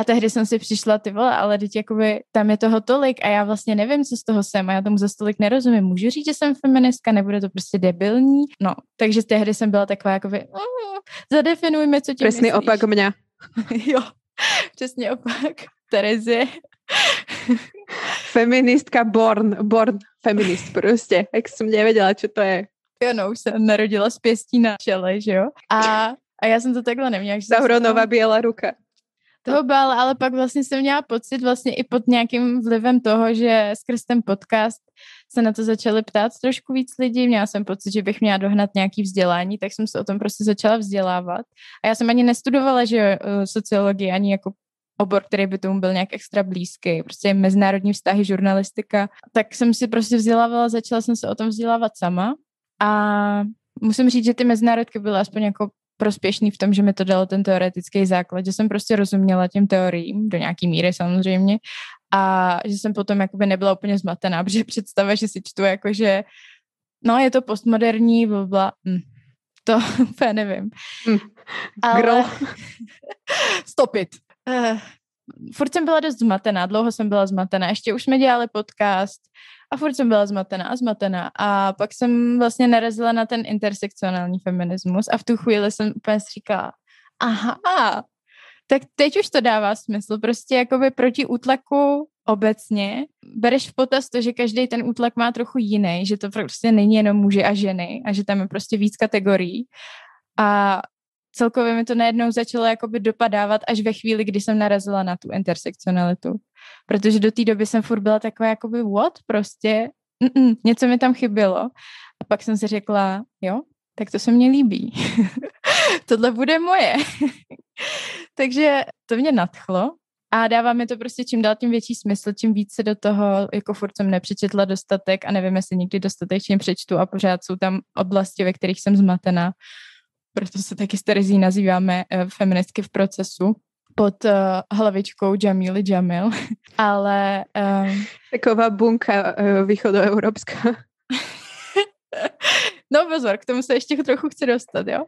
A tehdy jsem si přišla, ty vole, ale teď jakoby tam je toho tolik a já vlastně nevím, co z toho jsem a já tomu zase tolik nerozumím. Můžu říct, že jsem feministka, nebude to prostě debilní. No, takže tehdy jsem byla taková jakoby, mm, zadefinujme, co tím myslíš. Přesný opak mě. Jo, přesně opak Terezy. Feministka born, born feminist prostě. Jak jsem nevěděla, co to je. Jo, no, už jsem narodila s pěstí na čele, že jo. A, a já jsem to takhle neměla. Sauronova bílá ruka. Toho bála, ale pak vlastně jsem měla pocit vlastně i pod nějakým vlivem toho, že skrz ten podcast se na to začaly ptát trošku víc lidí, měla jsem pocit, že bych měla dohnat nějaký vzdělání, tak jsem se o tom prostě začala vzdělávat. A já jsem ani nestudovala, že sociologii, ani jako obor, který by tomu byl nějak extra blízký, prostě mezinárodní vztahy, žurnalistika, tak jsem si prostě vzdělávala, začala jsem se o tom vzdělávat sama a musím říct, že ty mezinárodky byly aspoň jako prospěšný v tom, že mi to dalo ten teoretický základ, že jsem prostě rozuměla těm teoriím, do nějaký míry samozřejmě, a že jsem potom jakoby nebyla úplně zmatená, protože představa, že si čtu jako, že no je to postmoderní, blabla, mm. to úplně nevím. Mm. Ale... Stop it. Uh, furt jsem byla dost zmatená, dlouho jsem byla zmatená, ještě už jsme dělali podcast a furt jsem byla zmatená a zmatená a pak jsem vlastně narazila na ten intersekcionální feminismus a v tu chvíli jsem úplně říkala, aha, tak teď už to dává smysl, prostě jakoby proti útlaku obecně bereš v potaz to, že každý ten útlak má trochu jiný, že to prostě není jenom muži a ženy a že tam je prostě víc kategorií a celkově mi to najednou začalo jakoby dopadávat až ve chvíli, kdy jsem narazila na tu intersekcionalitu. Protože do té doby jsem furt byla taková jakoby what? Prostě Mm-mm, něco mi tam chybělo. A pak jsem si řekla, jo, tak to se mně líbí. Tohle bude moje. Takže to mě nadchlo a dává mi to prostě čím dál tím větší smysl, čím víc se do toho, jako furt jsem nepřečetla dostatek a nevím, jestli nikdy dostatečně přečtu a pořád jsou tam oblasti, ve kterých jsem zmatená. Proto se taky s Terezí nazýváme feministky v procesu pod uh, hlavičkou Jamily Jamil, ale... Um... Taková bunka uh, východoevropská. No pozor, k tomu se ještě trochu chci dostat, jo.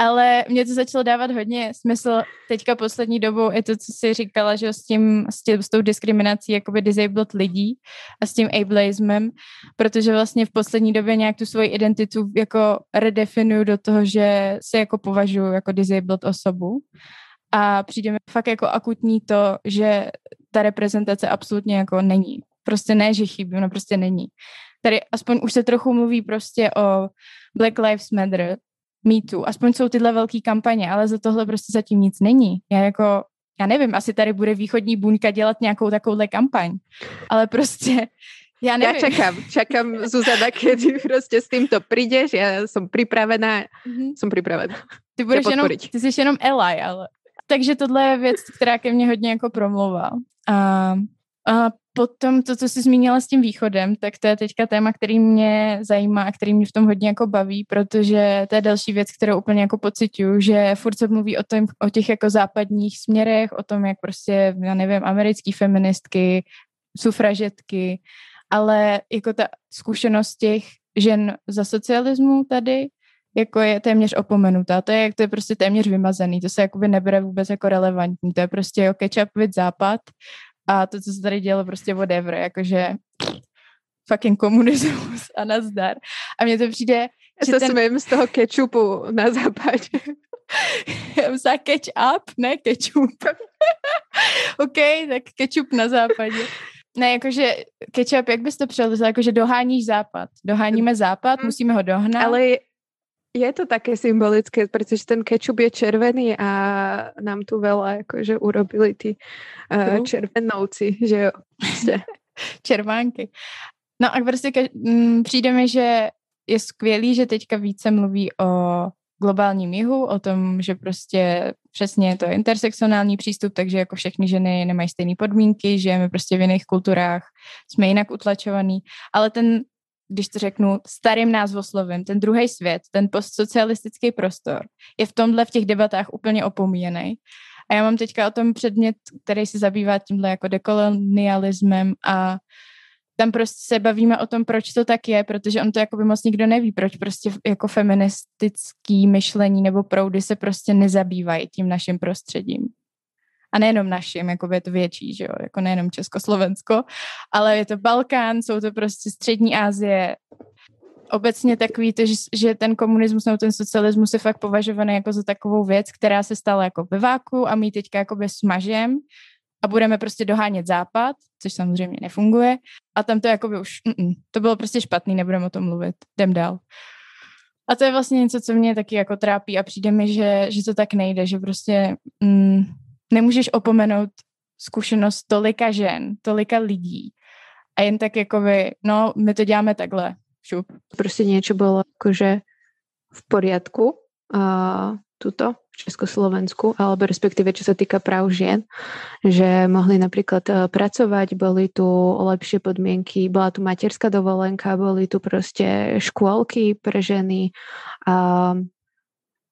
Ale mě to začalo dávat hodně smysl teďka poslední dobou i to, co jsi říkala, že s tím, s, tím, s tou diskriminací jakoby disabled lidí a s tím ableismem, protože vlastně v poslední době nějak tu svoji identitu jako redefinuju do toho, že se jako považuji jako disabled osobu a přijde mi fakt jako akutní to, že ta reprezentace absolutně jako není. Prostě ne, že chybí, no prostě není. Tady aspoň už se trochu mluví prostě o Black Lives Matter, Me Too, aspoň jsou tyhle velké kampaně, ale za tohle prostě zatím nic není. Já jako, já nevím, asi tady bude východní buňka dělat nějakou takovouhle kampaň, ale prostě já nevím. Já čekám, čekám Zuzana, kedy prostě s tímto přijdeš, já jsem připravená, mm-hmm. jsem připravená. Ty budeš jenom, ty jsi jenom ally, ale. Takže tohle je věc, která ke mně hodně jako promlouvá. A, a potom to, co jsi zmínila s tím východem, tak to je teďka téma, který mě zajímá a který mě v tom hodně jako baví, protože to je další věc, kterou úplně jako pociťuju, že furt se mluví o, tom, o těch jako západních směrech, o tom, jak prostě, já nevím, americký feministky, sufražetky, ale jako ta zkušenost těch žen za socialismu tady, jako je téměř opomenutá, to je, to je prostě téměř vymazaný, to se jakoby nebere vůbec jako relevantní, to je prostě jo, catch up with západ. A to, co se tady dělo, prostě whatever, jakože fucking komunismus a nazdar. A mně to přijde... Já se ten... smím z toho kečupu na západě. Já myslela catch up, ne kečup. OK, tak kečup na západě. Ne, jakože kečup, jak bys to přeložila? Jakože doháníš západ. Doháníme západ, hmm. musíme ho dohnat. Ale je to také symbolické, protože ten kečup je červený a nám tu veľa jakože urobili ty uh, červenouci, že jo. Červánky. No a prostě mm, přijde mi, že je skvělý, že teďka více mluví o globálním jihu, o tom, že prostě přesně to je intersekcionální přístup, takže jako všechny ženy nemají stejné podmínky, žijeme prostě v jiných kulturách, jsme jinak utlačovaný, ale ten když to řeknu starým názvoslovem, ten druhý svět, ten postsocialistický prostor, je v tomhle v těch debatách úplně opomíjený. A já mám teďka o tom předmět, který se zabývá tímhle jako dekolonialismem a tam prostě se bavíme o tom, proč to tak je, protože on to jakoby moc nikdo neví, proč prostě jako feministický myšlení nebo proudy se prostě nezabývají tím naším prostředím. A nejenom našim, jako je to větší, že jo, jako nejenom Československo, ale je to Balkán, jsou to prostě střední Asie. Obecně takový to, že, že ten komunismus nebo ten socialismus je fakt považovaný jako za takovou věc, která se stala jako ve váku a my ji teďka jako smažem a budeme prostě dohánět západ, což samozřejmě nefunguje. A tam to jako by už, mm, to bylo prostě špatný, nebudeme o tom mluvit, jdem dál. A to je vlastně něco, co mě taky jako trápí a přijde mi, že, že to tak nejde, že prostě... Mm, nemůžeš opomenout zkušenost tolika žen, tolika lidí. A jen tak jakoby, no, my to děláme takhle. Šup. Prostě něco bylo jakože v poriadku. A tuto v Československu, alebo respektíve, čo sa týka práv žien, že mohli napríklad pracovať, boli tu lepšie podmienky, bola tu materská dovolenka, boli tu proste škôlky pre ženy a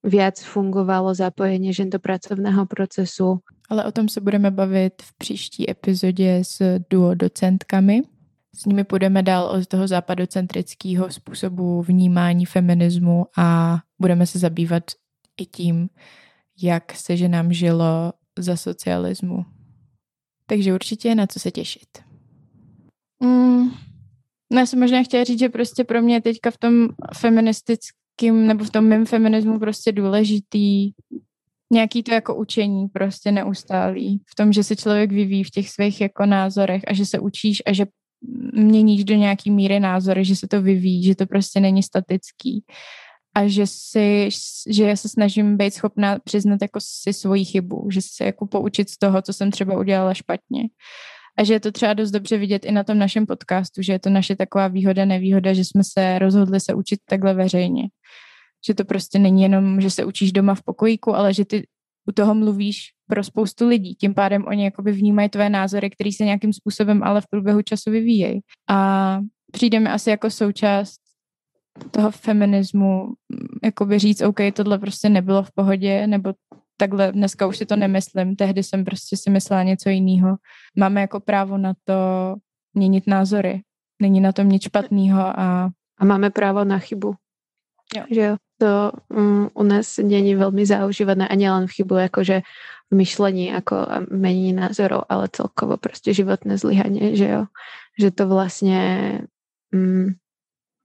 viac fungovalo zapojenie žen do pracovného procesu. Ale o tom se budeme bavit v příští epizodě s duodocentkami. S nimi půjdeme dál od toho západocentrického způsobu vnímání feminismu a budeme se zabývat i tím, jak se ženám žilo za socialismu. Takže určitě je na co se těšit. Mm, no já jsem možná chtěla říct, že prostě pro mě teďka v tom feministickém nebo v tom mém feminismu prostě důležitý nějaký to jako učení prostě neustálý. V tom, že se člověk vyvíjí v těch svých jako názorech a že se učíš a že měníš do nějaký míry názory, že se to vyvíjí, že to prostě není statický a že si, že já se snažím být schopná přiznat jako si svoji chybu, že se jako poučit z toho, co jsem třeba udělala špatně. A že je to třeba dost dobře vidět i na tom našem podcastu, že je to naše taková výhoda, nevýhoda, že jsme se rozhodli se učit takhle veřejně. Že to prostě není jenom, že se učíš doma v pokojíku, ale že ty u toho mluvíš pro spoustu lidí. Tím pádem oni jakoby vnímají tvé názory, které se nějakým způsobem ale v průběhu času vyvíjejí. A přijde mi asi jako součást toho feminismu jakoby říct, OK, tohle prostě nebylo v pohodě, nebo takhle dneska už si to nemyslím, tehdy jsem prostě si myslela něco jiného. Máme jako právo na to měnit názory. Není na tom nic špatného. A... a máme právo na chybu. Jo. Že to um, u nás není velmi zaužívané a nielen v chybu jakože v myšlení jako mení názorů, ale celkovo prostě životné zlyhanie, že jo, že to vlastně um,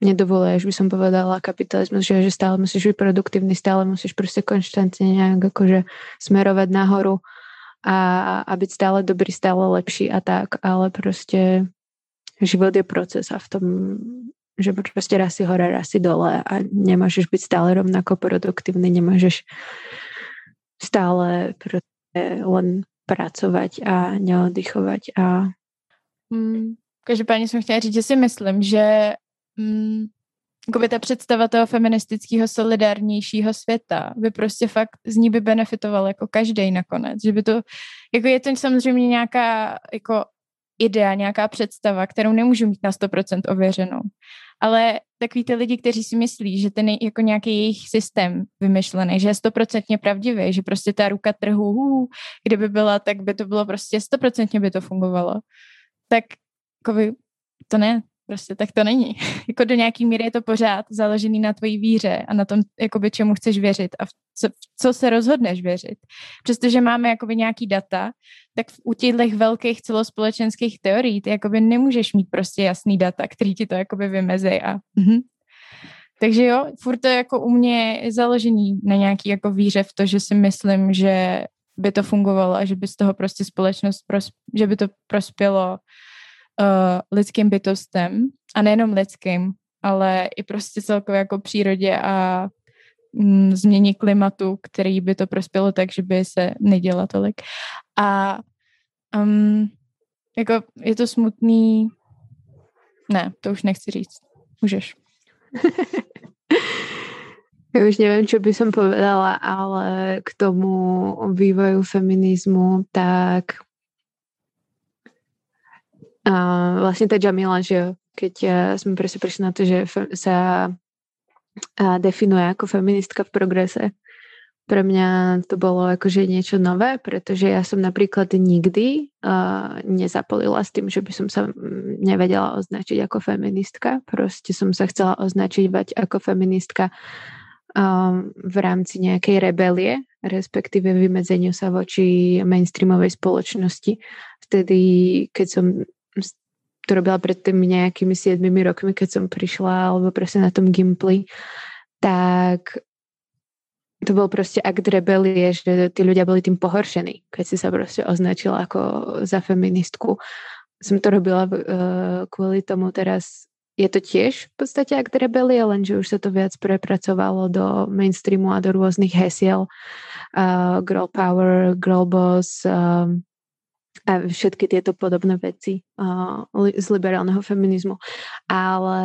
nedovoluje, že by som povedala kapitalizmus, že, že stále musíš byť produktívny, stále musíš prostě konštantně nějak jakože smerovat nahoru a, a být stále dobrý, stále lepší a tak, ale prostě život je proces a v tom že prostě raz si hore, raz si dole a nemůžeš být stále rovnako produktivní, nemůžeš stále prostě len pracovat a neoddychovat. A... Mm, každopádně jsem chtěla říct, že si myslím, že mm, jakoby ta představa toho feministického solidárnějšího světa by prostě fakt z ní by benefitoval jako každej nakonec. Že by to, jako je to samozřejmě nějaká jako idea, nějaká představa, kterou nemůžu mít na sto procent ověřenou. Ale takový ty lidi, kteří si myslí, že ten je jako nějaký jejich systém vymyšlený, že je stoprocentně pravdivý, že prostě ta ruka trhu, hů, kdyby byla, tak by to bylo prostě stoprocentně by to fungovalo. Tak jako by, to ne, prostě tak to není. Jako do nějaký míry je to pořád založený na tvojí víře a na tom, jakoby, čemu chceš věřit a v co, v co se rozhodneš věřit. Přestože máme jakoby nějaký data, tak u těchto velkých celospolečenských teorií ty jakoby nemůžeš mít prostě jasný data, který ti to jakoby vymezej. A... Mhm. Takže jo, furt to jako u mě je založený na nějaký jako víře v to, že si myslím, že by to fungovalo a že by z toho prostě společnost, prosp... že by to prospělo Uh, lidským bytostem a nejenom lidským, ale i prostě celkově jako přírodě a mm, změně klimatu, který by to prospělo tak, že by se neděla tolik. A um, jako je to smutný... Ne, to už nechci říct. Můžeš. Já už nevím, čo by som povedala, ale k tomu vývoju feminismu, tak Uh, vlastne tá Jamila, že keď ja sme presne prišli na to, že fe- sa uh, definuje ako feministka v progrese, pre mňa to bolo akože niečo nové, pretože ja som napríklad nikdy uh, nezapolila s tým, že by som sa nevedela označiť ako feministka. Proste som sa chcela označiť ako feministka um, v rámci nejakej rebelie, respektíve vymedzeniu sa voči mainstreamovej spoločnosti. Vtedy, keď som to robila pred tými nejakými siedmimi rokmi, keď som prišla, alebo presne na tom Gimply, tak to bol proste akt rebelie, že tí ľudia boli tým pohoršení, keď si sa proste označila ako za feministku. Som to robila uh, kvôli tomu teraz. Je to tiež v podstate akt rebelie, lenže už sa to viac prepracovalo do mainstreamu a do rôznych hesiel. Uh, girl power, girl boss, uh, a všetky tieto podobné veci uh, z liberálneho feminizmu. Ale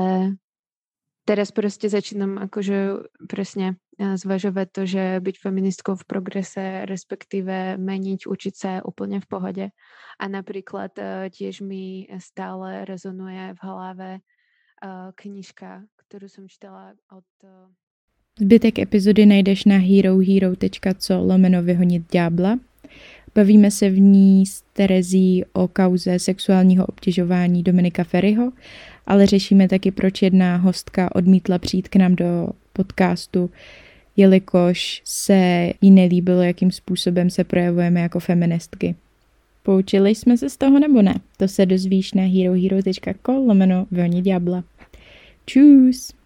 teraz proste začínam akože presne zvažovať to, že byť feministkou v progrese, respektíve meniť, učiť sa úplne v pohode. A napríklad tiež mi stále rezonuje v hlave knižka, ktorú som čítala od... Zbytek epizody najdeš na herohero.co lomeno vyhonit ďábla. Bavíme se v ní s Terezí o kauze sexuálního obtěžování Dominika Ferryho, ale řešíme taky, proč jedna hostka odmítla přijít k nám do podcastu, jelikož se jí nelíbilo, jakým způsobem se projevujeme jako feministky. Poučili jsme se z toho nebo ne? To se dozvíš na herohero.co lomeno vyhonit ďábla. Čus!